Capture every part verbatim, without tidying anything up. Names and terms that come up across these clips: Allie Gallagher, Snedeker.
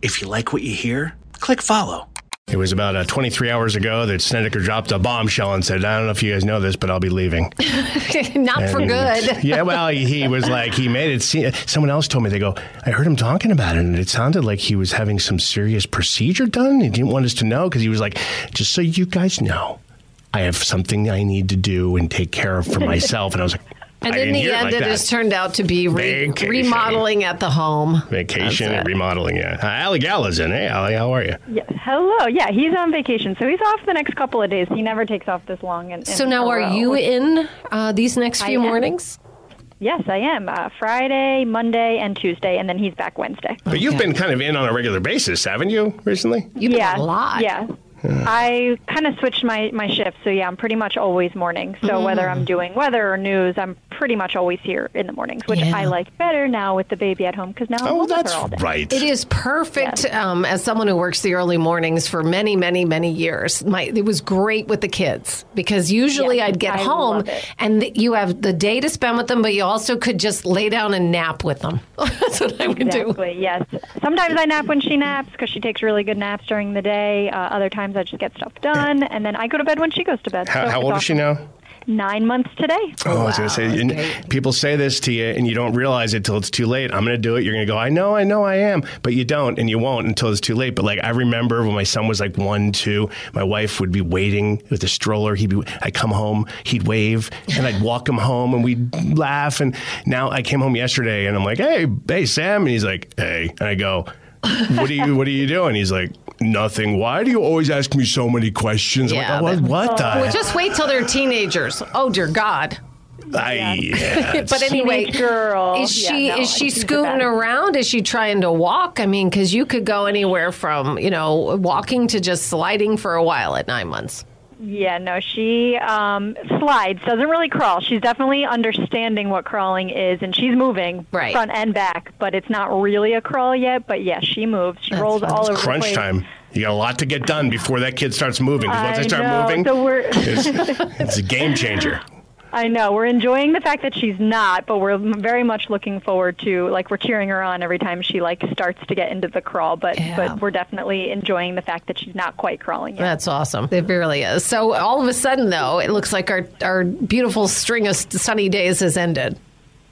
If you like what you hear, click follow. It was about uh, twenty-three hours ago that Snedeker dropped a bombshell and said, I don't know if you guys know this, but I'll be leaving. Not and for good. Yeah, well, he was like, he made it seem, someone else told me, they go, I heard him talking about it, and it sounded like he was having some serious procedure done. He didn't want us to know because he was like, just so you guys know, I have something I need to do and take care of for myself. And I was like, And I in the end, it has like turned out to be re- remodeling at the home. Vacation and remodeling, yeah. Uh, Allie Gallagher's in. Hey, Allie, how are you? Yeah. Hello. Yeah, he's on vacation, so he's off the next couple of days. He never takes off this long. In, in so now are row. you in uh, these next few I mornings? Am. Yes, I am. Uh, Friday, Monday, and Tuesday, and then he's back Wednesday. But okay. You've been kind of in on a regular basis, haven't you, recently? You've yeah. been a lot. Yeah. I kind of switched my, my shift, so yeah, I'm pretty much always morning. So mm. whether I'm doing weather or news, I'm pretty much always here in the mornings, which yeah. I like better now with the baby at home, because now I'm oh, with her all day. Right. It is perfect yes. um, as someone who works the early mornings for many, many, many years. My, it was great with the kids, because usually yeah, I'd get I home and th- you have the day to spend with them, but you also could just lay down and nap with them. That's what I would exactly, do. Exactly, yes. Sometimes I nap when she naps, because she takes really good naps during the day. Uh, other times I just get stuff done, and then I go to bed when she goes to bed. How, so how old awesome. is she now? Nine months today. Oh, wow. I was going to say, and people say this to you, and you don't realize it till it's too late. I'm going to do it. You're going to go, I know, I know I am. But you don't, and you won't until it's too late. But, like, I remember when my son was, like, one, two, my wife would be waiting with the stroller. He'd be, I'd come home, he'd wave, and I'd walk him home, and we'd laugh. And now I came home yesterday, and I'm like, hey, hey, Sam. And he's like, hey. And I go, what are you, what are you doing? He's like, nothing. Why do you always ask me so many questions? Yeah, I'm like, oh, what, what the? Well, just wait till they're teenagers. Oh dear God. I, yeah, but anyway, girl. Is she yeah, no, is she scooting around? Is she trying to walk? I mean, because you could go anywhere from, you know, walking to just sliding for a while at nine months. Yeah, no, she um, slides, doesn't really crawl. She's definitely understanding what crawling is, and she's moving right. front and back, but it's not really a crawl yet. But, yeah, she moves. She That's rolls fun. all it's over the place. Crunch time. You got a lot to get done before that kid starts moving. Because once I they start know. moving, so we're it's, it's a game changer. I know. We're enjoying the fact that she's not, but we're very much looking forward to, like, we're cheering her on every time she, like, starts to get into the crawl. But yeah. but we're definitely enjoying the fact that she's not quite crawling yet. That's awesome. It really is. So all of a sudden, though, it looks like our, our beautiful string of sunny days has ended.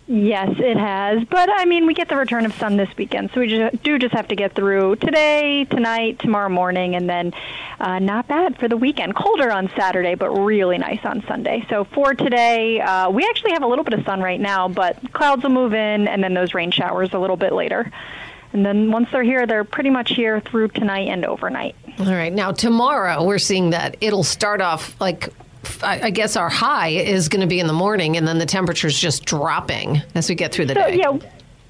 Yes, it has. But, I mean, we get the return of sun this weekend, so we just, do just have to get through today, tonight, tomorrow morning, and then uh, not bad for the weekend. Colder on Saturday, but really nice on Sunday. So for today, uh, we actually have a little bit of sun right now, but clouds will move in, and then those rain showers a little bit later. And then once they're here, they're pretty much here through tonight and overnight. All right. Now, tomorrow, we're seeing that it'll start off like... I guess our high is going to be in the morning, and then the temperature's just dropping as we get through the so, day. Yeah,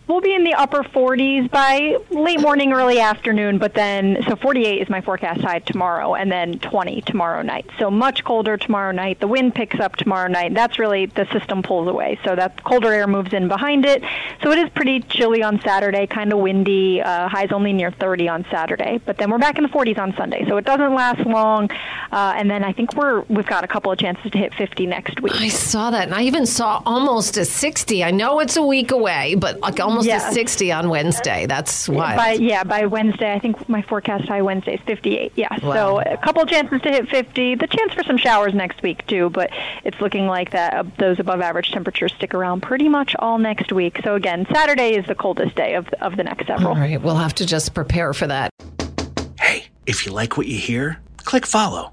we'll be in the upper forties by late morning, early afternoon, but then, so forty-eight is my forecast high tomorrow, and then twenty tomorrow night. So much colder tomorrow night. The wind picks up tomorrow night. That's really, the system pulls away, so that colder air moves in behind it. So it is pretty chilly on Saturday, kind of windy. Uh, highs only near thirty on Saturday, but then we're back in the forties on Sunday, so it doesn't last long. Uh, and then I think we're, we've got a couple of chances to hit fifty next week. I saw that, and I even saw almost a sixty. I know it's a week away, but like almost almost yeah. to sixty on Wednesday. That's wild. By, yeah, by Wednesday. I think my forecast high Wednesday is fifty-eight. Yeah, wow. So a couple chances to hit fifty. The chance for some showers next week, too, but it's looking like that those above-average temperatures stick around pretty much all next week. So, again, Saturday is the coldest day of, of the next several. All right, we'll have to just prepare for that. Hey, if you like what you hear, click follow.